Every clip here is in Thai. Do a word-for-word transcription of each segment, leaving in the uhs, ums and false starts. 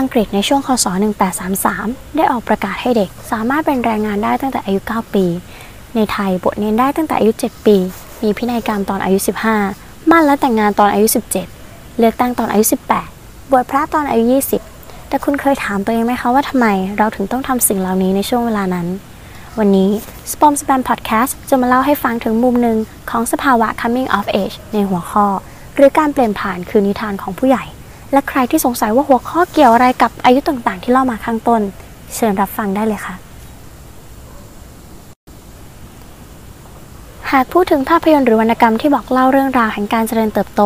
อังกฤษในช่วงคศหนึ่งพันแปดร้อยสามสิบสามได้ออกประกาศให้เด็กสามารถเป็นแรงงานได้ตั้งแต่อายุเก้าปีในไทยบวชเนนได้ตั้งแต่อายุเจ็ดปีมีพินัยกรรมตอนอายุสิบห้ามั่นและแต่งงานตอนอายุสิบเจ็ดเลือกตั้งตอนอายุสิบแปดบวชพระตอนอายุยี่สิบแต่คุณเคยถามตัวเองไหมคะว่าทำไมเราถึงต้องทำสิ่งเหล่านี้ในช่วงเวลานั้นวันนี้ Spom Spam Podcast จะมาเล่าให้ฟังถึงมุมหนึ่งของสภาวะ Coming of Age ในหัวข้อหรือการเปลี่ยนผ่านคือนิทานของผู้ใหญ่และใครที่สงสัยว่าหัวข้อเกี่ยวอะไรกับอายุต่างๆที่เล่ามาข้างต้นเชิญรับฟังได้เลยค่ะหากพูดถึงภาพยนตร์หรือวรรณกรรมที่บอกเล่าเรื่องราวแห่งการเจริญเติบโต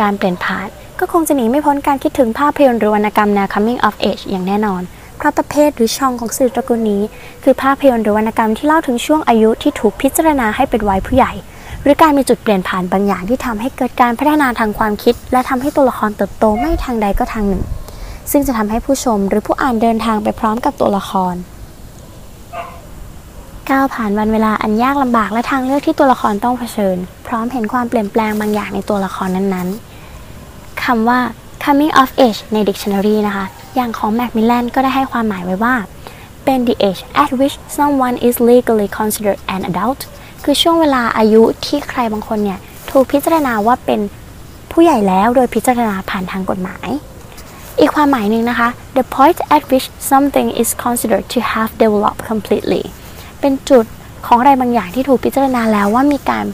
การเปลี่ยนผ่านก็คงจะหนีไม่พ้นการคิดถึงภาพยนตร์หรือวรรณกรรมแนว Coming of Age อย่างแน่นอนเพราะประเภทหรือช่องของสื่อตระกูลนี้คือภาพยนตร์หรือวรรณกรรมที่เล่าถึงช่วงอายุที่ถูกพิจารณาให้เป็นวัยผู้ใหญ่หรือการมีจุดเปลี่ยนผ่านบางอย่างที่ทำให้เกิดการพัฒนาทางความคิดและทำให้ตัวละครเติบโตไม่ทางใดก็ทางหนึ่งซึ่งจะทำให้ผู้ชมหรือผู้อ่านเดินทางไปพร้อมกับตัวละครก้าวผ่านวันเวลาอันยากลำบากและทางเลือกที่ตัวละครต้องเผชิญพร้อมเห็นความเปลี่ยนแปลงบางอย่างในตัวละครนั้นๆคำว่า coming of age ใน Dictionary นะคะอย่างของแมคมิลแลนก็ได้ให้ความหมายไว้ว่าเป็น the age at which someone is legally considered an adultคือช่วงเวลาอายุที่ใครบางคนเนี่ยถูกพิจารณาว่าเป็นผู้ใหญ่แล้วโดยพิจารณาผ่านทางกฎหมายอีกความหมายหนึ่งนะคะ the point at which something is considered to have developed completely เป็นจุดของอะไรบางอย่างที่ถูกพิจารณาแล้วว่ามีการ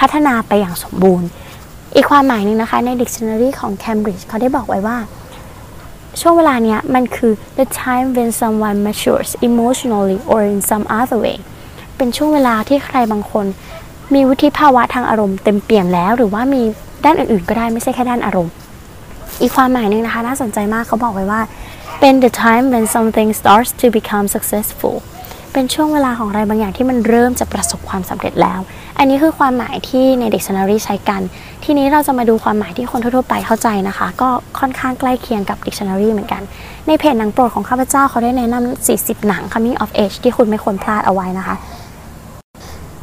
พัฒนาไปอย่างสมบูรณ์อีกความหมายหนึ่งนะคะใน Dictionary ของ Cambridge เขาได้บอกไว้ว่าช่วงเวลาเนี้ยมันคือ the time when someone matures emotionally or in some other wayเป็นช่วงเวลาที่ใครบางคนมีวุฒิภาวะทางอารมณ์เต็มเปี่ยมแล้วหรือว่ามีด้านอื่นๆก็ได้ไม่ใช่แค่ด้านอารมณ์อีกความหมายหนึ่งนะคะน่าสนใจมากเขาบอกไว้ว่าเป็น the time when something starts to become successful เป็นช่วงเวลาของอะไรบางอย่างที่มันเริ่มจะประสบความสำเร็จแล้วอันนี้คือความหมายที่ใน Dictionary ใช้กันทีนี้เราจะมาดูความหมายที่คนทั่วๆไปเข้าใจนะคะก็ค่อนข้างใกล้เคียงกับ Dictionary เหมือนกันในเพจหนังโปรดของข้าพเจ้าเขาได้แนะนำสี่สิบหนัง Coming of Age ที่คุณไม่ควรพลาดเอาไว้นะคะ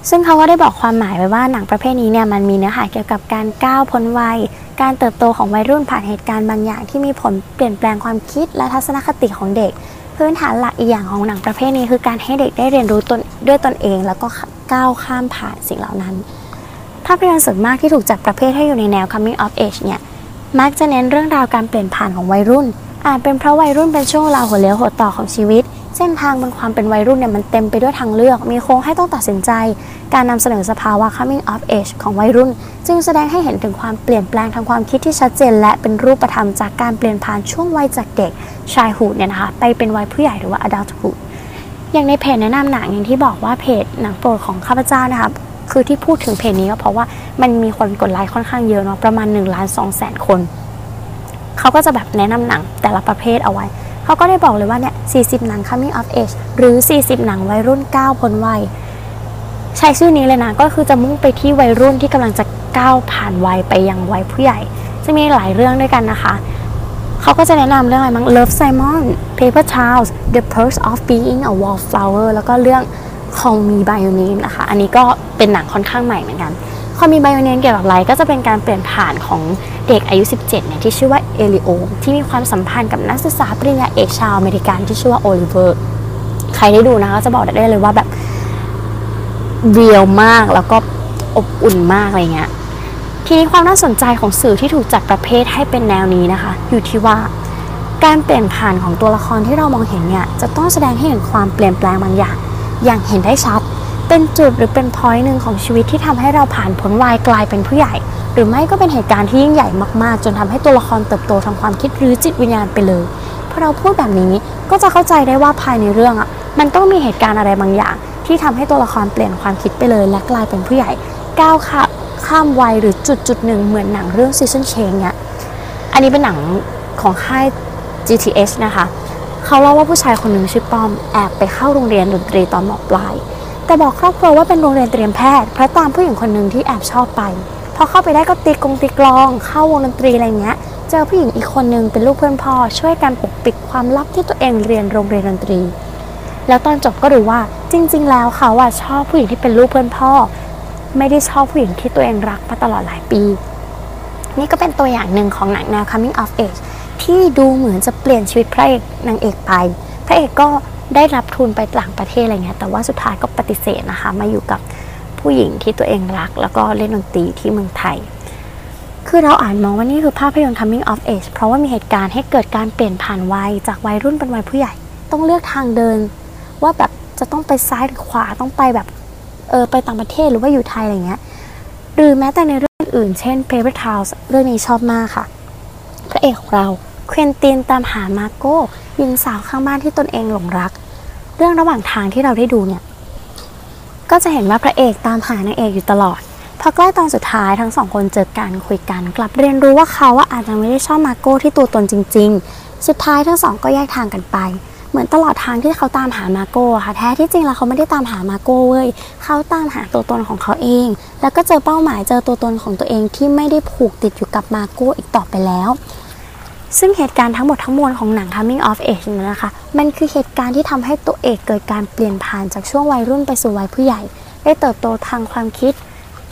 ซึ่งเขาก็ได้บอกความหมายไว้ว่าหนังประเภทนี้เนี่ยมันมีเนื้อหาเกี่ยวกับการก้าวพ้นวัยการเติบโตของวัยรุ่นผ่านเหตุการณ์บางอย่างที่มีผลเปลี่ยนแปลงความคิดและทัศนคติของเด็กพื้นฐานหลักอีกอย่างของหนังประเภทนี้คือการให้เด็กได้เรียนรู้ตนด้วยตนเองแล้วก็ก้าวข้ามผ่านสิ่งเหล่านั้นภาพยนตร์ส่วนมากที่ถูกจัดประเภทให้อยู่ในแนว Coming of Age เนี่ยมักจะเน้นเรื่องราวการเปลี่ยนผ่านของวัยรุ่นอาจเป็นเพราะวัยรุ่นเป็นช่วงเวลาหัวเลี้ยวหัวต่อของชีวิตเส้นทางบนความเป็นวัยรุ่นเนี่ยมันเต็มไปด้วยทางเลือกมีโค้งให้ต้องตัดสินใจการนำเสนอสภาวะ coming of age ของวัยรุ่นจึงแสดงให้เห็นถึงความเปลี่ยนแปลงทางความคิดที่ชัดเจนและเป็นรูปธรรมจากการเปลี่ยนผ่านช่วงวัยจากเด็ก childhood เนี่ยนะคะไปเป็นวัยผู้ใหญ่หรือว่า adulthood อย่างในเพจแนะนำหนังอย่างที่บอกว่าเพจหนังโปรดของข้าพเจ้านะคะคือที่พูดถึงเพจนี้ก็เพราะว่ามันมีคนกดไลค์ค่อนข้างเยอะเนาะประมาณหนึ่งล้านสองแสนคนเขาก็จะแบบแนะนำหนังแต่ละประเภทเอาไว้เขาก็ได้บอกเลยว่าเนี่ยสี่สิบหนัง Coming of Age หรือสี่สิบหนังวัยรุ่นก้าวพ้นวัยใช้ชื่อนี้เลยนะก็คือจะมุ่งไปที่วัยรุ่นที่กำลังจะก้าวผ่านวัยไปยังวัยผู้ใหญ่จะมีหลายเรื่องด้วยกันนะคะเขาก็จะแนะนำเรื่องอะไรบ้าง Love Simon Paper Towns The Perks of Being a Wallflower แล้วก็เรื่อง Call Me by Your Name นะคะอันนี้ก็เป็นหนังค่อนข้างใหม่เหมือนกัน Call Me by Your Name เกี่ยวกับอะไรก็จะเป็นการเปลี่ยนผ่านของเด็กอายุสิบเจ็ดเนี่ยที่ชื่อว่าเอลิโอที่มีความสัมพันธ์กับนักศึกษาปริญญาเอกชาวอเมริกันที่ชื่อว่าโอลิเวอร์ใครได้ดูนะก็จะบอกได้เลยว่าแบบเรียวมากแล้วก็อบอุ่นมากอะไรเงี้ยทีนี้ความน่าสนใจของสื่อที่ถูกจัดประเภทให้เป็นแนวนี้นะคะอยู่ที่ว่าการเปลี่ยนผ่านของตัวละครที่เรามองเห็นเนี่ยจะต้องแสดงให้เห็นความเปลี่ยนแปลงบางอย่างอย่างเห็นได้ชัดเป็นจุดหรือเป็น point หนึ่งของชีวิตที่ทำให้เราผ่านผลวัยกลายเป็นผู้ใหญ่หรือไม่ก็เป็นเหตุการณ์ที่ยิ่งใหญ่มากๆจนทำให้ตัวละครเติบโตทางความคิดหรือจิตวิญญาณไปเลยพอเราพูดแบบนี้ก็จะเข้าใจได้ว่าภายในเรื่องอ่ะมันต้องมีเหตุการณ์อะไรบางอย่างที่ทำให้ตัวละครเปลี่ยนความคิดไปเลยและกลายเป็นผู้ใหญ่ก้าวข้ามวัยหรือจุดจุดหนึ่งเหมือนหนังเรื่อง Season Change เนี่ยอันนี้เป็นหนังของค่าย จี ที เอช นะคะเขาเล่าว่าผู้ชายคนหนึ่งชื่อป้อมแอบไปเข้าโรงเรียนดนตรีตอนม.ปลายแต่บอกครอบครัวว่าเป็นโรงเรียนเตรียมแพทย์เพราะตามผู้หญิงคนหนึ่งที่แอบชอบไปพอเข้าไปได้ก็ตีกงตีกลองเข้าวงดนตรีอะไรเงี้ยเจอผู้หญิงอีกคนนึงเป็นลูกเพื่อนพ่อช่วยกันปกปิดความลับที่ตัวเองเรียนโรงเรียนดนตรีแล้วตอนจบก็รู้ว่าจริงๆแล้วเขาอะชอบผู้หญิงที่เป็นลูกเพื่อนพ่อไม่ได้ชอบผู้หญิงที่ตัวเองรักมาตลอดหลายปีนี่ก็เป็นตัวอย่างหนึ่งของหนังแนว Coming of Age ที่ดูเหมือนจะเปลี่ยนชีวิตพระเอกนางเอกไปพระเอกก็ได้รับทุนไปต่างประเทศอะไรเงี้ยแต่ว่าสุดท้ายก็ปฏิเสธนะคะมาอยู่กับผู้หญิงที่ตัวเองรักแล้วก็เล่นดนตรีที่เมืองไทยคือเราอ่านมองว่านี่คือภาพยนตร์ coming of age เพราะว่ามีเหตุการณ์ให้เกิดการเปลี่ยนผ่านวัยจากวัยรุ่นเป็นวัยผู้ใหญ่ต้องเลือกทางเดินว่าแบบจะต้องไปซ้ายหรือขวาต้องไปแบบเออไปต่างประเทศหรือว่าอยู่ไทยอะไรเงี้ยหรือแม้แต่ในเรื่องอื่นเช่น Paper Towns เรื่องนี้ชอบมากค่ะพระเอกของเราเควินตินตามหามาโก้หญิงสาวข้างบ้านที่ตนเองหลงรักเรื่องระหว่างทางที่เราได้ดูเนี่ยก็จะเห็นว่าพระเอกตามหานางเอกอยู่ตลอดพอใกล้ตอนสุดท้ายทั้งสองคนเจอกันคุยกันกลับเรียนรู้ว่าเขาว่าอาจจะไม่ได้ชอบมาโก้ที่ตัวตนจริงๆสุดท้ายทั้งสองก็แยกทางกันไปเหมือนตลอดทางที่เขาตามหามาโก้ค่ะแท้ที่จริงแล้วเขาไม่ได้ตามหามาโก้เว้ยเขาตามหาตัวตนของเขาเองแล้วก็เจอเป้าหมายเจอตัวตนของตัวเองที่ไม่ได้ผูกติดอยู่กับมาโก้อีกต่อไปแล้วซึ่งเหตุการณ์ทั้งหมดทั้งมวลของหนัง Coming of Age นะคะมันคือเหตุการณ์ที่ทำให้ตัวเอกเกิดการเปลี่ยนผ่านจากช่วงวัยรุ่นไปสู่วัยผู้ใหญ่ได้เติบโตทางความคิด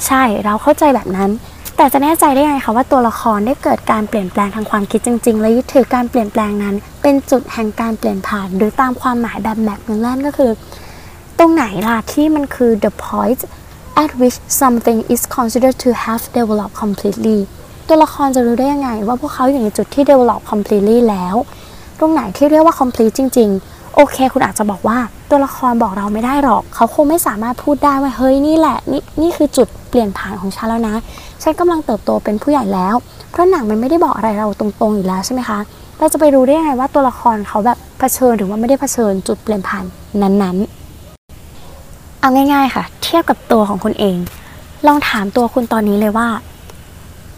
ใช่เราเข้าใจแบบนั้นแต่จะแน่ใจได้ไงคะว่าตัวละครได้เกิดการเปลี่ยนแปลงทางความคิดจริงๆและยึดถือการเปลี่ยนแปลงนั้นเป็นจุดแห่งการเปลี่ยนผ่านหรือตามความหมายแบบแมคมิลแลนก็คือตรงไหนล่ะที่มันคือ the point at which something is considered to have developed completely ตัวละครจะรู้ได้ยังไงว่าพวกเขาอยู่ในจุดที่ develop completely แล้วตรงไหนที่เรียกว่า complete จริงๆโอเคคุณอาจจะบอกว่าตัวละครบอกเราไม่ได้หรอกเขาคงไม่สามารถพูดได้ว่าเฮ้ยนี่แหละนี่นี่คือจุดเปลี่ยนผ่านของฉันแล้วนะฉันกำลังเติบโตเป็นผู้ใหญ่แล้วเพราะหนังมันไม่ได้บอกอะไรเราตรงๆอยู่แล้วใช่ไหมคะเราจะไปรู้ได้ยังไงว่าตัวละครเขาแบบเผชิญหรือว่าไม่ได้เผชิญจุดเปลี่ยนผ่านนั้นๆเอาง่ายๆค่ะเทียบกับตัวของคุณเองลองถามตัวคุณตอนนี้เลยว่า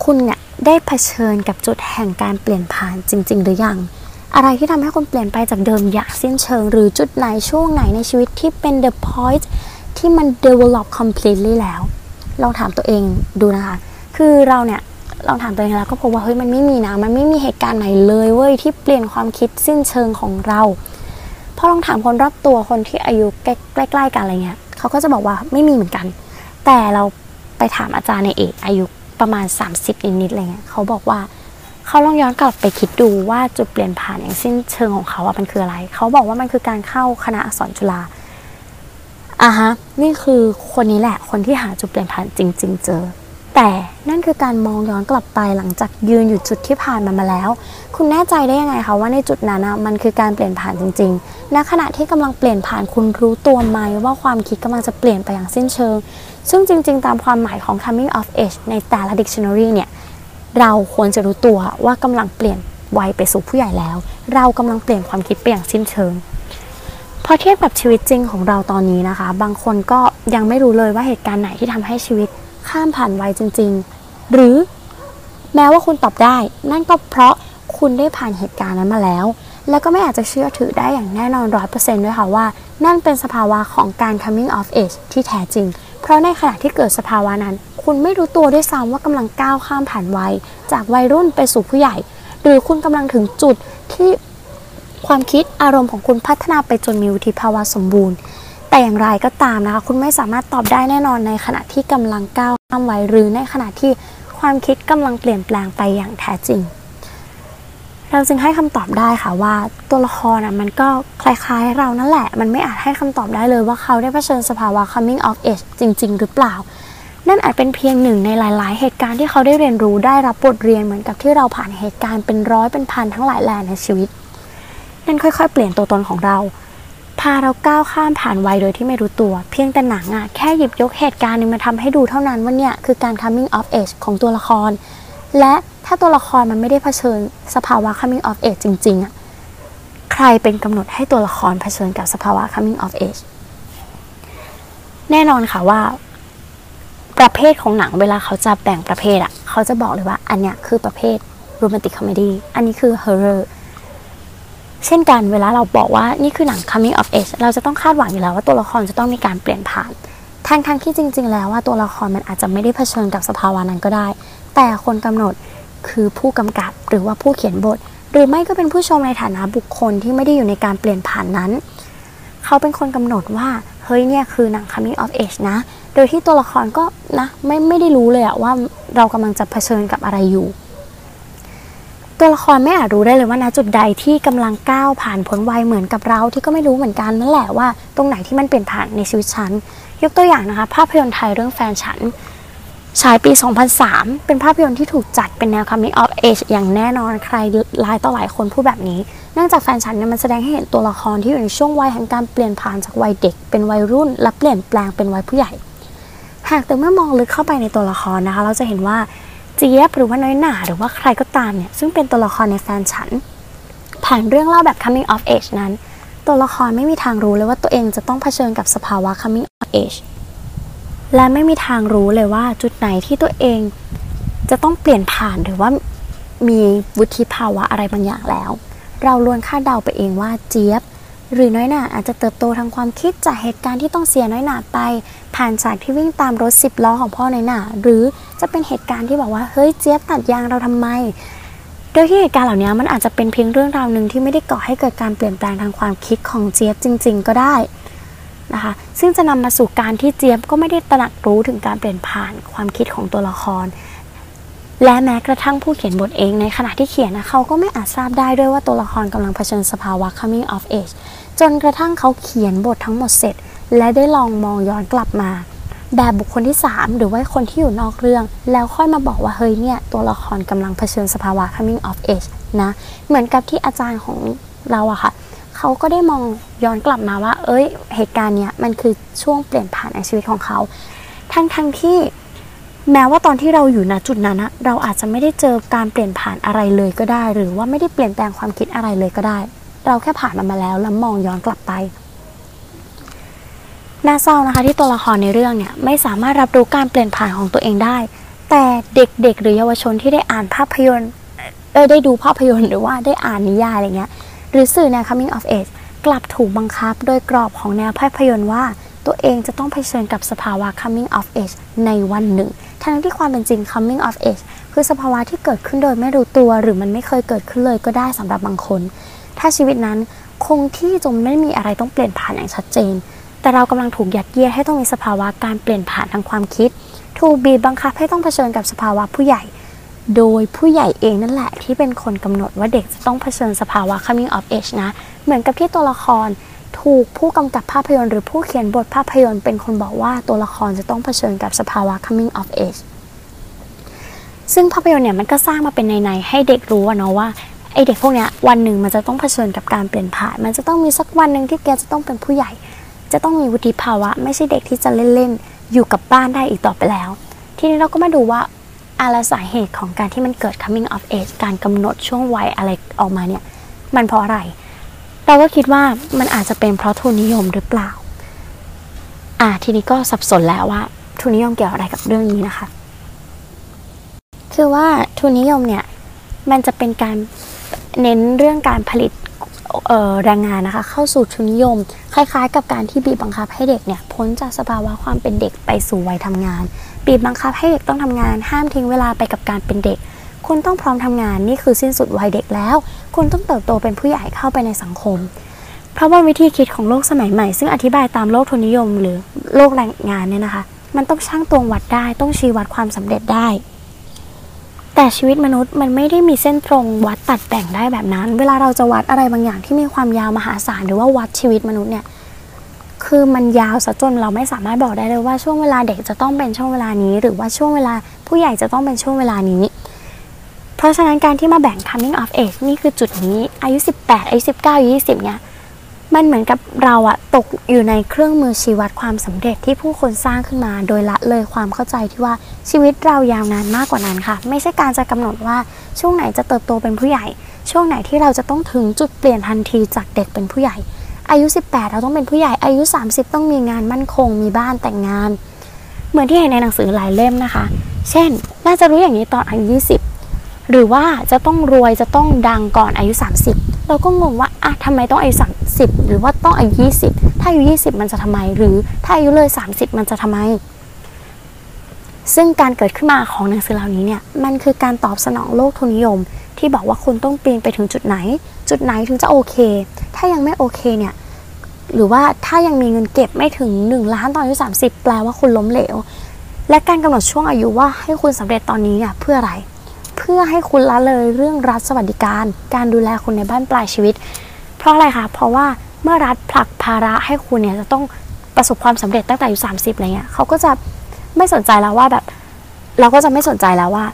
คุณเนี่ยได้เผชิญกับจุดแห่งการเปลี่ยนผ่านจริงๆหรือยังอะไรที่ทำให้คุณเปลี่ยนไปจากเดิมอย่างสิ้นเชิงหรือจุดไหนช่วงไหนในชีวิตที่เป็น the point ที่มัน develop completely แล้วลองถามตัวเองดูนะคะคือเราเนี่ยลองถามตัวเองแล้วก็พบว่าเฮ้ยมันไม่มีนะมันไม่มีเหตุการณ์ไหนเลยเว้ยที่เปลี่ยนความคิดสิ้นเชิงของเราพอลองถามคนรอบตัวคนที่อายุใกล้ๆกันอะไรเงี้ยเขาก็จะบอกว่าไม่มีเหมือนกันแต่เราไปถามอาจารย์ในเอกอายุประมาณสามสิบนิดๆอะไรเงี้ยเขาบอกว่าเขาลองย้อนกลับไปคิดดูว่าจุดเปลี่ยนผ่านอย่างสิ้นเชิงของเขาอะมันคืออะไรเขาบอกว่ามันคือการเข้าคณะอักษรจุฬาอ่ะฮะนี่คือคนนี้แหละคนที่หาจุดเปลี่ยนผ่านจริงๆเจอแต่นั่นคือการมองย้อนกลับไปหลังจากยืนอยู่จุดที่ผ่านมันมาแล้วคุณแน่ใจได้ยังไงคะว่าในจุดนั้นนะมันคือการเปลี่ยนผ่านจริงๆณขณะที่กำลังเปลี่ยนผ่านคุณรู้ตัวไหมว่าความคิดกำลังจะเปลี่ยนไปอย่างสิ้นเชิงซึ่งจริงๆตามความหมายของ coming of age ในแต่ละ dictionary เนี่ยเราควรจะรู้ตัวว่ากำลังเปลี่ยนวัยไปสู่ผู้ใหญ่แล้วเรากำลังเปลี่ยนความคิดไปอย่างสิ้นเชิงพอเทียบกับชีวิตจริงของเราตอนนี้นะคะบางคนก็ยังไม่รู้เลยว่าเหตุการณ์ไหนที่ทำให้ชีวิตข้ามผ่านวัยจริงๆหรือแม้ว่าคุณตอบได้นั่นก็เพราะคุณได้ผ่านเหตุการณ์นั้นมาแล้วแล้วก็ไม่อาจจะเชื่อถือได้อย่างแน่นอน ร้อยเปอร์เซ็นต์ ด้วยค่ะว่านั่นเป็นสภาวะของการ coming of age ที่แท้จริงเพราะในขณะที่เกิดสภาวะนั้นคุณไม่รู้ตัวด้วยซ้ำว่ากำลังก้าวข้ามผ่านวัยจากวัยรุ่นไปสู่ผู้ใหญ่หรือคุณกำลังถึงจุดที่ความคิดอารมณ์ของคุณพัฒนาไปจนมีวุฒิภาวะสมบูรณ์แต่อย่างไรก็ตามนะคะคุณไม่สามารถตอบได้แน่นอนในขณะที่กำลังก้าวข้ามวัยหรือในขณะที่ความคิดกำลังเปลี่ยนแปลงไปอย่างแท้จริงเราจึงให้คำตอบได้ค่ะว่าตัวละครนะมันก็คล้ายๆเรานั่นแหละมันไม่อาจให้คำตอบได้เลยว่าเขาได้เผชิญสภาวะ coming of age จริงๆหรือเปล่านั่นอาจเป็นเพียงหนึ่งในหลายๆเหตุการณ์ที่เขาได้เรียนรู้ได้รับบทเรียนเหมือนกับที่เราผ่านเหตุการณ์เป็นร้อยเป็นพันทั้งหลายแหล่ในชีวิตนั่นค่อยๆเปลี่ยนตัวตนของเราพาเราก้าวข้ามผ่านวัยโดยที่ไม่รู้ตัวเพียงแต่หนังอ่ะแค่หยิบยกเหตุการณ์นึงมาทำให้ดูเท่านั้นว่าเนี่ยคือการ coming of age ของตัวละครและถ้าตัวละครมันไม่ได้เผชิญสภาวะ coming of age จริงๆอ่ะใครเป็นกำหนดให้ตัวละครเผชิญกับสภาวะ coming of age แน่นอนค่ะว่าประเภทของหนังเวลาเขาจะแบ่งประเภทอ่ะเขาจะบอกเลยว่าอันเนี้ยคือประเภทโรแมนติกคอมเมดี้อันนี้คือฮอร์เรอร์เช่นกันเวลาเราบอกว่านี่คือหนัง coming of age เราจะต้องคาดหวังอยู่แล้วว่าตัวละครจะต้องมีการเปลี่ยนผ่านทั้งทั้งที่จริงๆแล้วว่าตัวละครมันอาจจะไม่ได้เผชิญกับสภาวะนั้นก็ได้แต่คนกำหนดคือผู้กำกับหรือว่าผู้เขียนบทหรือไม่ก็เป็นผู้ชมในฐานะบุคคลที่ไม่ได้อยู่ในการเปลี่ยนผ่านนั้นเขาเป็นคนกำหนดว่าเฮ้ยเนี่ยคือหนัง coming of age นะโดยที่ตัวละครก็นะไม่ไม่ได้รู้เลยอะว่าเรากำลังจะเผชิญกับอะไรอยู่ ตัวละครไม่อาจรู้ได้เลยว่าณจุดใดที่กำลังก้าวผ่านพ้นวัยเหมือนกับเราที่ก็ไม่รู้เหมือนกันนั่นแหละว่าตรงไหนที่มันเปลี่ยนผ่านในชีวิตฉันยกตัวอย่างนะคะภาพยนตร์ไทยเรื่องแฟนฉันฉายปีสองพันสามเป็นภาพยนตร์ที่ถูกจัดเป็นแนว Coming of Age อย่างแน่นอนใครหลายต่อหลายคนพูดแบบนี้เนื่องจากแฟนฉันเนี่ยมันแสดงให้เห็นตัวละครที่อยู่ในช่วงวัยแห่งการเปลี่ยนผ่านจากวัยเด็กเป็นวัยรุ่นและเปลี่ยนแปลงเป็นวัยผู้ใหญ่หากแต่เมื่อมองลึกเข้าไปในตัวละครนะคะเราจะเห็นว่าเจี๊ยบหรือว่าน้อยหน่าหรือว่าใครก็ตามเนี่ยซึ่งเป็นตัวละครในแฟนฉันผ่านเรื่องเล่าแบบ Coming of Age นั้นตัวละครไม่มีทางรู้เลยว่าตัวเองจะต้องเผชิญกับสภาวะ Coming of Ageและไม่มีทางรู้เลยว่าจุดไหนที่ตัวเองจะต้องเปลี่ยนผ่านหรือว่ามีวุฒิภาวะอะไรบางอย่างแล้วเราล้วนคาดเดาไปเองว่าเจี๊ยบหรือน้อยหน่าอาจจะเติบโตทางความคิดจากเหตุการณ์ที่ต้องเสียน้อยหน่าไปผ่านฉากที่วิ่งตามรถสิบล้อของพ่อน้อยหน่าหรือจะเป็นเหตุการณ์ที่บอกว่าเฮ้ยเจี๊ยบตัดยางเราทำไมโดยที่เหตุการณ์เหล่านี้มันอาจจะเป็นเพียงเรื่องราวหนึ่งที่ไม่ได้ก่อให้เกิดการเปลี่ยนแปลงทางความคิดของเจี๊ยบจริงๆก็ได้นะคะซึ่งจะนำมาสู่การที่เจี๊ยบก็ไม่ได้ตระหนักรู้ถึงการเปลี่ยนผ่านความคิดของตัวละครและแม้กระทั่งผู้เขียนบทเองในขณะที่เขียนนะเขาก็ไม่อาจทราบได้ด้วยว่าตัวละครกำลังเผชิญสภาวะ coming of age จนกระทั่งเขาเขียนบททั้งหมดเสร็จและได้ลองมองย้อนกลับมาแบบบุคคลที่สามหรือว่าคนที่อยู่นอกเรื่องแล้วค่อยมาบอกว่าเฮ้ยเนี่ยตัวละครกำลังเผชิญสภาวะ coming of age นะเหมือนกับที่อาจารย์ของเราอะค่ะเขาก็ได้มองย้อนกลับมาว่าเอ้ยเหตุการณ์เนี้ยมันคือช่วงเปลี่ยนผ่านในชีวิตของเขาทั้งทั้งที่แม้ว่าตอนที่เราอยู่ณจุดนั้นนะเราอาจจะไม่ได้เจอการเปลี่ยนผ่านอะไรเลยก็ได้หรือว่าไม่ได้เปลี่ยนแปลงความคิดอะไรเลยก็ได้เราแค่ผ่านมันมาแล้วแล้วมองย้อนกลับไปน่าเศร้านะคะที่ตัวละครในเรื่องเนี่ยไม่สามารถรับรู้การเปลี่ยนผ่านของตัวเองได้แต่เด็กๆหรือเยาวชนที่ได้อ่านภาพยนตร์เออได้ดูภาพยนตร์หรือว่าได้อ่านนิยายอะไรเงี้ยหรือสื่อแนว coming of age กลับถูกบังคับโดยกรอบของแนวภาพยนตร์ว่าตัวเองจะต้องเผชิญกับสภาวะ coming of age ในวันหนึ่งทั้งที่ความเป็นจริง coming of age คือสภาวะที่เกิดขึ้นโดยไม่รู้ตัวหรือมันไม่เคยเกิดขึ้นเลยก็ได้สำหรับบางคนถ้าชีวิตนั้นคงที่จนไม่มีอะไรต้องเปลี่ยนผ่านอย่างชัดเจนแต่เรากำลังถูกยัดเยียดให้ต้องมีสภาวะการเปลี่ยนผ่านทางความคิดถูกบีบบังคับให้ต้องเผชิญกับสภาวะผู้ใหญ่โดยผู้ใหญ่เองนั่นแหละที่เป็นคนกำหนดว่าเด็กจะต้องเผชิญสภาวะ coming of age นะเหมือนกับที่ตัวละครถูกผู้กำกับภาพยนตร์หรือผู้เขียนบทภาพยนตร์เป็นคนบอกว่าตัวละครจะต้องเผชิญกับสภาวะ coming of age ซึ่งภาพยนตร์เนี่ยมันก็สร้างมาเป็นในๆให้เด็กรู้ว่าเนาะว่าไอเด็กพวกเนี้ยวันหนึ่งมันจะต้องเผชิญกับการเปลี่ยนผ่านมันจะต้องมีสักวันหนึ่งที่แกจะต้องเป็นผู้ใหญ่จะต้องมีวุฒิภาวะไม่ใช่เด็กที่จะเล่นๆอยู่กับบ้านได้อีกต่อไปแล้วทีนี้เราก็มาดูว่าอะไรสาเหตุของการที่มันเกิด coming of age การกำหนดช่วงวัยอะไรออกมาเนี่ยมันเพราะอะไรเราก็คิดว่ามันอาจจะเป็นเพราะทุนนิยมหรือเปล่าอ่าทีนี้ก็สับสนแล้วว่าทุนนิยมเกี่ยวอะไรกับเรื่องนี้นะคะคือว่าทุนนิยมเนี่ยมันจะเป็นการเน้นเรื่องการผลิตแรงงานนะคะเข้าสู่ทุนนิยมคล้ายๆกับการที่บีบบังคับให้เด็กเนี่ยพ้นจากสภาวะความเป็นเด็กไปสู่วัยทำงานบีบบังคับให้เด็กต้องทำงานห้ามทิ้งเวลาไปกับการเป็นเด็กคุณต้องพร้อมทำงานนี่คือสิ้นสุดวัยเด็กแล้วคุณต้องเติบโตเป็นผู้ใหญ่เข้าไปในสังคมเพราะว่าวิธีคิดของโลกสมัยใหม่ซึ่งอธิบายตามโลกทุนนิยมหรือโลกแรงงานเนี่ยนะคะมันต้องชั่งตวงวัดได้ต้องชี้วัดความสำเร็จได้แต่ชีวิตมนุษย์มันไม่ได้มีเส้นตรงวัดตัดแบ่งได้แบบนั้นเวลาเราจะวัดอะไรบางอย่างที่มีความยาวมหาศาลหรือว่าวัดชีวิตมนุษย์เนี่ยคือมันยาวซะจนเราไม่สามารถบอกได้เลยว่าช่วงเวลาเด็กจะต้องเป็นช่วงเวลานี้หรือว่าช่วงเวลาผู้ใหญ่จะต้องเป็นช่วงเวลานี้เพราะฉะนั้นการที่มาแบ่ง coming of age นี่คือจุดนี้อายุสิบแปดอายุสิบเก้า ยี่สิบเนี่ยมันเหมือนกับเราอะตกอยู่ในเครื่องมือชี้วัดความสำเร็จที่ผู้คนสร้างขึ้นมาโดยละเลยความเข้าใจที่ว่าชีวิตเรายาวนานมากกว่านั้นค่ะไม่ใช่การจะกำหนดว่าช่วงไหนจะเติบโตเป็นผู้ใหญ่ช่วงไหนที่เราจะต้องถึงจุดเปลี่ยนทันทีจากเด็กเป็นผู้ใหญ่อายุสิบแปดเราต้องเป็นผู้ใหญ่อายุสามสิบต้องมีงานมั่นคงมีบ้านแต่งงานเหมือนที่เห็นในหนังสือหลายเล่มนะคะเช่นน่าจะรู้อย่างนี้ตอนอายุยี่สิบหรือว่าจะต้องรวยจะต้องดังก่อนอายุสามสิบเราก็งงว่าอ่ะทำไมต้องอายุสามสิบหรือว่าต้องอายุยี่สิบถ้าอายุยี่สิบมันจะทำไมหรือถ้าอายุเลยสามสิบมันจะทำไมซึ่งการเกิดขึ้นมาของหนังสือเหล่านี้เนี่ยมันคือการตอบสนองโลกทุนนิยมที่บอกว่าคุณต้องปีนไปถึงจุดไหนจุดไหนถึงจะโอเคถ้ายังไม่โอเคเนี่ยหรือว่าถ้ายังมีเงินเก็บไม่ถึงหนึ่งล้านตอนอายุสามสิบแปลว่าคุณล้มเหลวและการกำหนดช่วงอายุว่าให้คุณสำเร็จตอนนี้เนี่ยเพื่ออะไรเ เพื่อให้คุณละเลยเรื่องรัฐสวัสดิการการดูแลคุณในบ้านปลายชีวิตเพราะอะไรคะเพราะว่าเมื่อรัฐผลักภาระให้คุณเนี่ยจะต้องประสบความสำเร็จตั้งแต่อายุสามสิบอะไรเงี้ยเขาก็จะไม่สนใจแล้วว่าแบบเราก็จะไม่สนใจแล้วว่า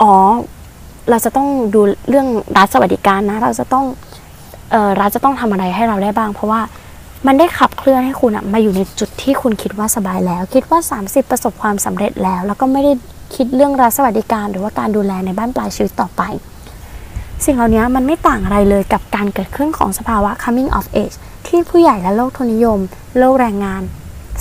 อ๋อเราจะต้องดูเรื่องรัฐสวัสดิการนะเราจะต้องเอ่อรัฐจะต้องทำอะไรให้เราได้บ้างเพราะว่ามันได้ขับเคลื่อนให้คุณอะมาอยู่ในจุดที่คุณคิดว่าสบายแล้วคิดว่าสามสิบประสบความสำเร็จแล้วแล้วก็ไม่ได้คิดเรื่องรัฐสวัสดิการหรือว่าการดูแลในบ้านปลายชีวิตต่อไปสิ่งเหล่านี้มันไม่ต่างอะไรเลยกับการเกิดขึ้นของสภาวะ coming of age ที่ผู้ใหญ่และโลกทุนนิยมโลกแรงงาน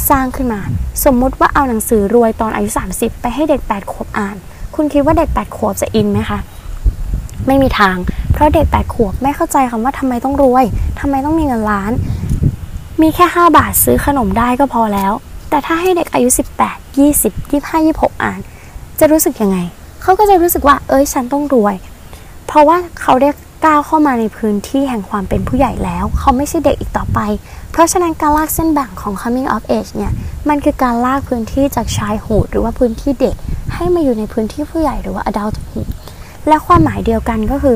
สร้างขึ้นมาสมมุติว่าเอาหนังสือรวยตอนอายุสามสิบไปให้เด็กแปดขวบอ่านคุณคิดว่าเด็กแปดขวบจะอินไหมคะไม่มีทางเพราะเด็กแปดขวบไม่เข้าใจคำว่าทำไมต้องรวยทำไมต้องมีเงินล้านมีแค่ห้าบาทซื้อขนมได้ก็พอแล้วแต่ถ้าให้เด็กอายุสิบแปด ยี่สิบ ยี่สิบห้า ยี่สิบหกอ่านจะรู้สึกยังไงเขาก็จะรู้สึกว่าเอ้ยฉันต้องรวยเพราะว่าเขาได้ก้าวเข้ามาในพื้นที่แห่งความเป็นผู้ใหญ่แล้วเขาไม่ใช่เด็กอีกต่อไปเพราะฉะนั้นการลากเส้นแบ่งของ coming of age เนี่ยมันคือการลากพื้นที่จากชายหูดหรือว่าพื้นที่เด็กให้มาอยู่ในพื้นที่ผู้ใหญ่หรือว่า adulthood และความหมายเดียวกันก็คือ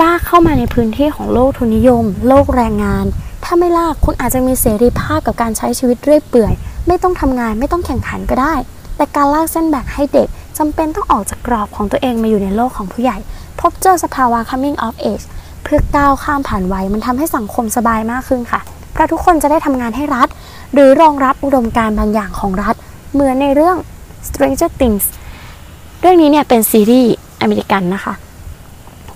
ลากเข้ามาในพื้นที่ของโลกทุนนิยมโลกแรงงานถ้าไม่ลากคุณอาจจะมีเสรีภาพกับการใช้ชีวิตเรื่อยเปื่อยไม่ต้องทำงานไม่ต้องแข่งขันก็ได้แต่การลากเส้นแบ่งให้เด็กจำเป็นต้องออกจากกรอบของตัวเองมาอยู่ในโลกของผู้ใหญ่พบเจอสภาวะ coming of age เพื่อก้าวข้ามผ่านวัยมันทำให้สังคมสบายมากขึ้นค่ะเพราะทุกคนจะได้ทำงานให้รัฐหรือรองรับอุดมการณ์บางอย่างของรัฐเหมือนในเรื่อง Stranger Things เรื่องนี้เนี่ยเป็นซีรีส์อเมริกันนะคะ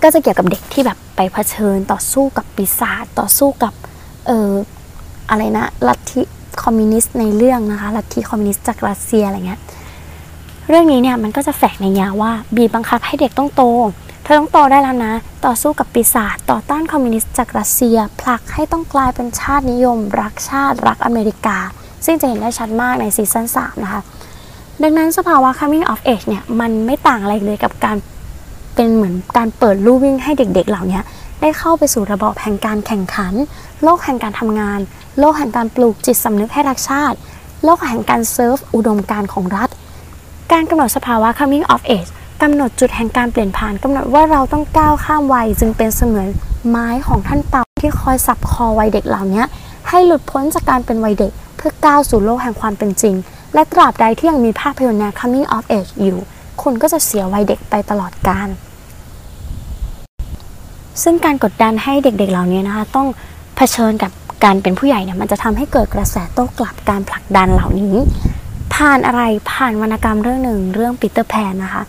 ก็จะเกี่ยวกับเด็กที่แบบไปเผชิญต่อสู้กับปีศาจต่อสู้กับเอ่ออะไรนะลัทธิคอมมิวนิสต์ในเรื่องนะคะลัทธิคอมมิวนิสต์จากรัสเซียอะไรเงี้ยเรื่องนี้เนี่ยมันก็จะแฝงในแง่ว่าบีบบังคับให้เด็กต้องโตเธอต้องโตได้แล้วนะต่อสู้กับปีศาจต่อต้านคอมมิวนิสต์จากรัสเซียผลักให้ต้องกลายเป็นชาตินิยมรักชาติรักอเมริกาซึ่งจะเห็นได้ชัดมากในซีซั่นสามนะคะดังนั้นสภาวะ coming of age เนี่ยมันไม่ต่างอะไรเลยกับการเป็นเหมือนการเปิดลู่วิ่งให้เด็กๆ เ, เหล่านี้ได้เข้าไปสู่ระบบแห่งการแข่งขันโลกแห่งการทำงานโลกแห่งการปลูกจิตสำนึกให้รักชาติโลกแห่งการเซิร์ฟอุดมการณ์ของรัฐการกำหนดสภาวะ coming of age กำหนดจุดแห่งการเปลี่ยนผ่านกำหนดว่าเราต้องก้าวข้ามวัยจึงเป็นเสมือนไม้ของท่านเปาที่คอยสับคอวัยเด็กเหล่านี้ให้หลุดพ้นจากการเป็นวัยเด็กเพื่อก้าวสู่โลกแห่งความเป็นจริงและตราบใดที่ยังมีภาพยนตร์แนว coming of age อยู่คุณก็จะเสียวัยเด็กไปตลอดกาลซึ่งการกดดันให้เด็กๆ เ, เหล่านี้นะคะต้องเผชิญกับการเป็นผู้ใหญ่เนี่ยมันจะทำให้เกิดกระแสโต้กลับการผลักดันเหล่านี้ผ่านอะไรผ่านวรรณกรรมเรื่องหนึ่งเรื่องปีเตอร์แพนนะคะ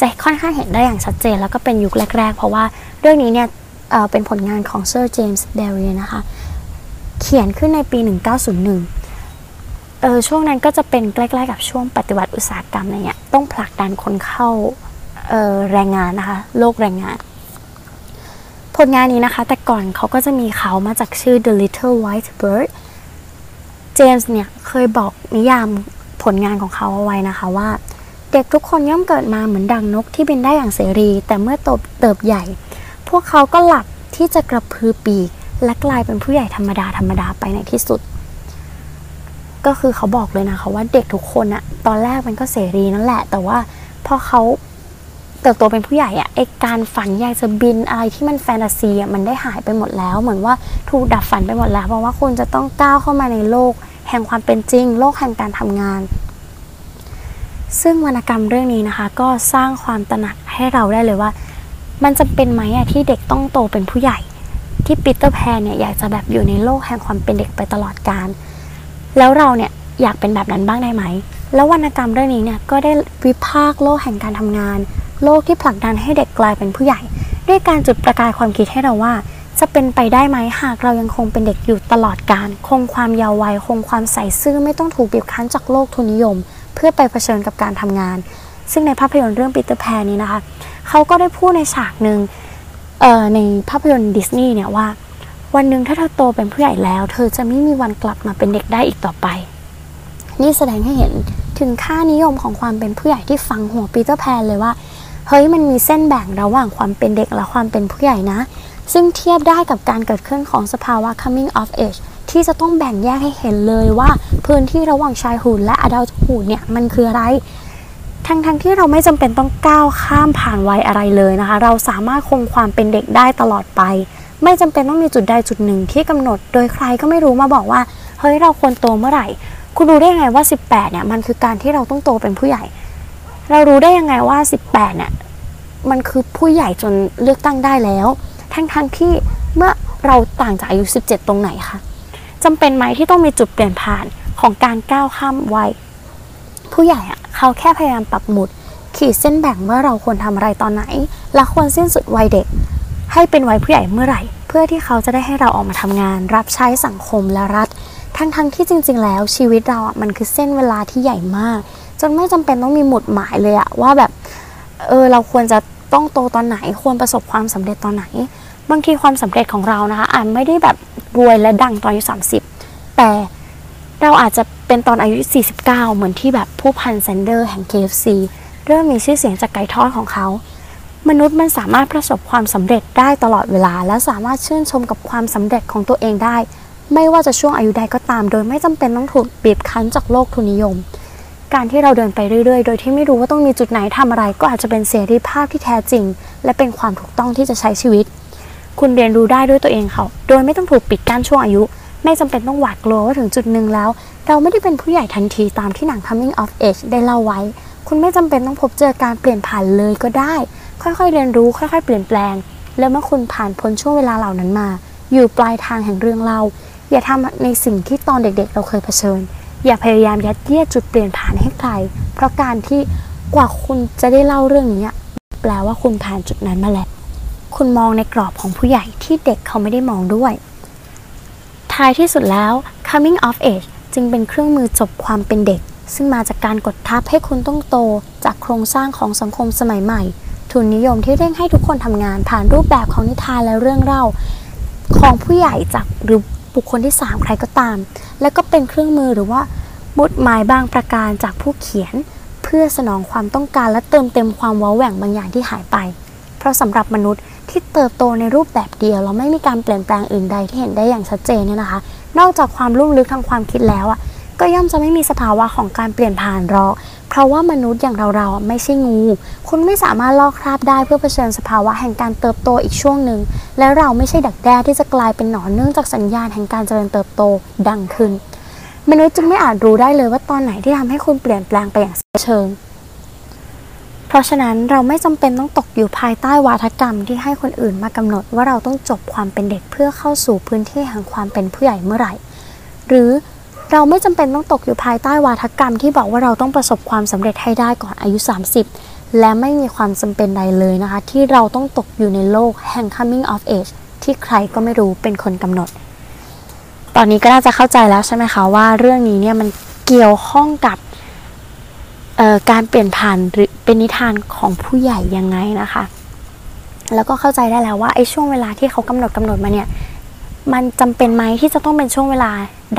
จะค่อนข้างเห็นได้อย่างชัดเจนแล้วก็เป็นยุคแรกๆเพราะว่าเรื่องนี้เนี่ยเอ่อเป็นผลงานของเซอร์เจมส์เดวีนะคะเขียนขึ้นในปีหนึ่งเก้าศูนย์หนึ่งเออช่วงนั้นก็จะเป็นใกล้ๆกับช่วงปฏิวัติอุตสาหกรรมอะไรเงี้ยต้องผลักดันคนเข้าเอ่อแรงงานนะคะโลกแรงงานผลงานนี้นะคะแต่ก่อนเขาก็จะมีเขามาจากชื่อ The Little White Bird เจมส์เนี่ยเคยบอกนิยามผลงานของเขาเอาไว้นะคะว่าเด็กทุกคนย่อมเกิดมาเหมือนดังนกที่บินได้อย่างเสรีแต่เมื่อโตเติบใหญ่พวกเขาก็หลับที่จะกระพือปีกและกลายเป็นผู้ใหญ่ธรรมดาธรรมดาไปในที่สุดก็คือเขาบอกเลยนะคะว่าเด็กทุกคนอะตอนแรกมันก็เสรีนั่นแหละแต่ว่าพอเขาเติบโตเป็นผู้ใหญ่อะไอการฝันอยากจะบินอะไรที่มันแฟนตาซีอะมันได้หายไปหมดแล้วเหมือนว่าถูกดับฝันไปหมดแล้วเพราะว่าคุณจะต้องก้าวเข้ามาในโลกแห่งความเป็นจริงโลกแห่งการทำงานซึ่งวรรณกรรมเรื่องนี้นะคะก็สร้างความตระหนักให้เราได้เลยว่ามันจำเป็นไหมอะที่เด็กต้องโตเป็นผู้ใหญ่ที่ปีเตอร์แพนเนี่ยอยากจะแบบอยู่ในโลกแห่งความเป็นเด็กไปตลอดกาลแล้วเราเนี่ยอยากเป็นแบบนั้นบ้างได้ไหมแล้ววรรณกรรมเรื่องนี้เนี่ยก็ได้วิพากษ์โลกแห่งการทำงานโลกที่ผลักดันให้เด็กกลายเป็นผู้ใหญ่ด้วยการจุดประกายความคิดให้เราว่าจะเป็นไปได้ไหมหากเรายังคงเป็นเด็กอยู่ตลอดกาลคงความเยาว์วัยคงความใส่ซื่อไม่ต้องถูกบีบคั้นจากโลกทุนนิยมเพื่อไปเผชิญกับการทำงานซึ่งในภาพยนตร์เรื่องปีเตอร์แพนนี้นะคะเขาก็ได้พูดในฉากหนึ่งในภาพยนตร์ดิสนีย์เนี่ยว่าวันหนึ่งถ้าเธอโตเป็นผู้ใหญ่แล้วเธอจะไม่มีวันกลับมาเป็นเด็กได้อีกต่อไปนี่แสดงให้เห็นถึงค่านิยมของความเป็นผู้ใหญ่ที่ฝังหัวปีเตอร์แพนเลยว่าเฮ้ยมันมีเส้นแบ่งระหว่างความเป็นเด็กและความเป็นผู้ใหญ่นะซึ่งเทียบได้กับการเกิดขึ้นของสภาวะ coming of age ที่จะต้องแบ่งแยกให้เห็นเลยว่าพื้นที่ระหว่างชายหูดและ adulthood เนี่ยมันคืออะไร ทั้งๆ ท, ที่เราไม่จำเป็นต้องก้าวข้ามผ่านวัยอะไรเลยนะคะเราสามารถคงความเป็นเด็กได้ตลอดไปไม่จำเป็นต้องมีจุดใดจุดหนึ่งที่กำหนดโดยใครก็ไม่รู้มาบอกว่าเฮ้ยเราควรโตเมื่อไหร่คุณรู้ได้ยังไงว่าสิบแปดเนี่ยมันคือการที่เราต้องโตเป็นผู้ใหญ่เรารู้ได้ยังไงว่าสิบแปดเนี่ยมันคือผู้ใหญ่จนเลือกตั้งได้แล้วทั้งๆ ท, ที่เมื่อเราต่างจากอายุสิบเจ็ดตรงไหนคะจำเป็นไหมที่ต้องมีจุดเปลี่ยนผ่านของการก้าวข้ามวัยผู้ใหญ่อะเขาแค่พยายามปรับหมุดขีดเส้นแบ่งเมื่อเราควรทำอะไรตอนไหนและควรสิ้นสุดวัยเด็กให้เป็นวัยผู้ใหญ่เมื่อไหร่เพื่อที่เขาจะได้ให้เราออกมาทำงานรับใช้สังคมและรัฐทั้งๆ ท, ที่จริงๆแล้วชีวิตเราอะมันคือเส้นเวลาที่ใหญ่มากจนไม่จำเป็นต้องมีหมุดหมายเลยอะว่าแบบเออเราควรจะต้องโตตอนไหนควรประสบความสำเร็จตอนไหนบางทีความสำเร็จของเรานะคะอาจไม่ได้แบบรวยและดังตอนอายุสามสิบแต่เราอาจจะเป็นตอนอายุสี่สิบเก้าเหมือนที่แบบผู้พันแซนเดอร์แห่ง เค เอฟ ซี เริ่มมีชื่อเสียงจากไก่ทอดของเขามนุษย์มันสามารถประสบความสำเร็จได้ตลอดเวลาและสามารถชื่นชมกับความสำเร็จของตัวเองได้ไม่ว่าจะช่วงอายุใดก็ตามโดยไม่จำเป็นต้องถูกบีบคั้นจากโลกทุนนิยมการที่เราเดินไปเรื่อยๆโดยที่ไม่รู้ว่าต้องมีจุดไหนทำอะไรก็อาจจะเป็นเสรีภาพที่แท้จริงและเป็นความถูกต้องที่จะใช้ชีวิตคุณเรียนรู้ได้ด้วยตัวเองค่ะโดยไม่ต้องถูกปิดกั้นช่วงอายุไม่จำเป็นต้องหวาดกลัวว่าถึงจุดหนึ่งแล้วเราไม่ได้เป็นผู้ใหญ่ทันทีตามที่หนัง Coming of Age ได้เล่าไว้คุณไม่จำเป็นต้องพบเจอการเปลี่ยนผ่านเลยก็ได้ค่อยๆเรียนรู้ค่อยๆเปลี่ยนแปลงแล้วเมื่อคุณผ่านพ้นช่วงเวลาเหล่านั้นมาอยู่ปลายทางแห่งเรื่องเราอย่าทำในสิ่งที่ตอนเด็กๆเราเคยเผชิญอย่าพยายามยัดเยียดจุดเปลี่ยนผ่านให้ใครเพราะการที่กว่าคุณจะได้เล่าเรื่องนี้แปลว่าคุณผ่านจุดนั้นมาแล้วคุณมองในกรอบของผู้ใหญ่ที่เด็กเขาไม่ได้มองด้วยท้ายที่สุดแล้ว Coming of Age จึงเป็นเครื่องมือจบความเป็นเด็กซึ่งมาจากการกดทับให้คุณต้องโตจากโครงสร้างของสังคมสมัยใหม่ทุนนิยมที่เร่งให้ทุกคนทำงานผ่านรูปแบบของนิทานและเรื่องเล่าของผู้ใหญ่จากหรือบุคคลที่สามใครก็ตามและก็เป็นเครื่องมือหรือว่ามุดหมายบางประการจากผู้เขียนเพื่อสนองความต้องการและเติมเต็มความว้าแหว่งบางอย่างที่หายไปเพราะสำหรับมนุษย์ที่เติบโตในรูปแบบเดียวเราไม่มีการเปลี่ยนแปลงอื่นใดที่เห็นได้อย่างชัดเจนเนี่ยนะคะนอกจากความลุ่มลึกทางความคิดแล้วอ่ะก็ย่อมจะไม่มีสภาวะของการเปลี่ยนผ่านหรอกเพราะว่ามนุษย์อย่างเราๆไม่ใช่งูคุณไม่สามารถลอกคราบได้เพื่อเผชิญสภาวะแห่งการเติบโตอีกช่วงหนึ่งและเราไม่ใช่ดักแด้ที่จะกลายเป็นหนอนเนื่องจากสัญญาณแห่งการเจริญเติบโตดังขึ้นมนุษย์จึงไม่อาจรู้ได้เลยว่าตอนไหนที่ทำให้คุณเปลี่ยนแปลงไปอย่างสิ้นเชิงเพราะฉะนั้นเราไม่จำเป็นต้องตกอยู่ภายใต้วาทกรรมที่ให้คนอื่นมากำหนดว่าเราต้องจบความเป็นเด็กเพื่อเข้าสู่พื้นที่แห่งความเป็นผู้ใหญ่เมื่อไหร่หรือเราไม่จำเป็นต้องตกอยู่ภายใต้วาทกรรมที่บอกว่าเราต้องประสบความสำเร็จให้ได้ก่อนอายุสามสิบและไม่มีความจำเป็นใดเลยนะคะที่เราต้องตกอยู่ในโลกแห่ง Coming of Age ที่ใครก็ไม่รู้เป็นคนกำหนดตอนนี้ก็น่าจะเข้าใจแล้วใช่ไหมคะว่าเรื่องนี้เนี่ยมันเกี่ยวข้องกับการเปลี่ยนผ่านหรือเป็นนิทานของผู้ใหญ่ยังไงนะคะแล้วก็เข้าใจได้แล้วว่าไอ้ช่วงเวลาที่เขากำหนดกำหนดมาเนี่ยมันจำเป็นไหมที่จะต้องเป็นช่วงเวลา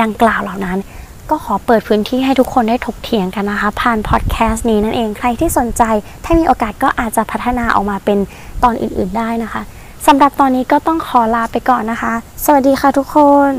ดังกล่าวเหล่านั้นก็ขอเปิดพื้นที่ให้ทุกคนได้ถกเถียงกันนะคะผ่านพอดแคสต์นี้นั่นเองใครที่สนใจถ้ามีโอกาสก็อาจจะพัฒนาออกมาเป็นตอนอื่นๆได้นะคะสำหรับตอนนี้ก็ต้องขอลาไปก่อนนะคะสวัสดีค่ะทุกคน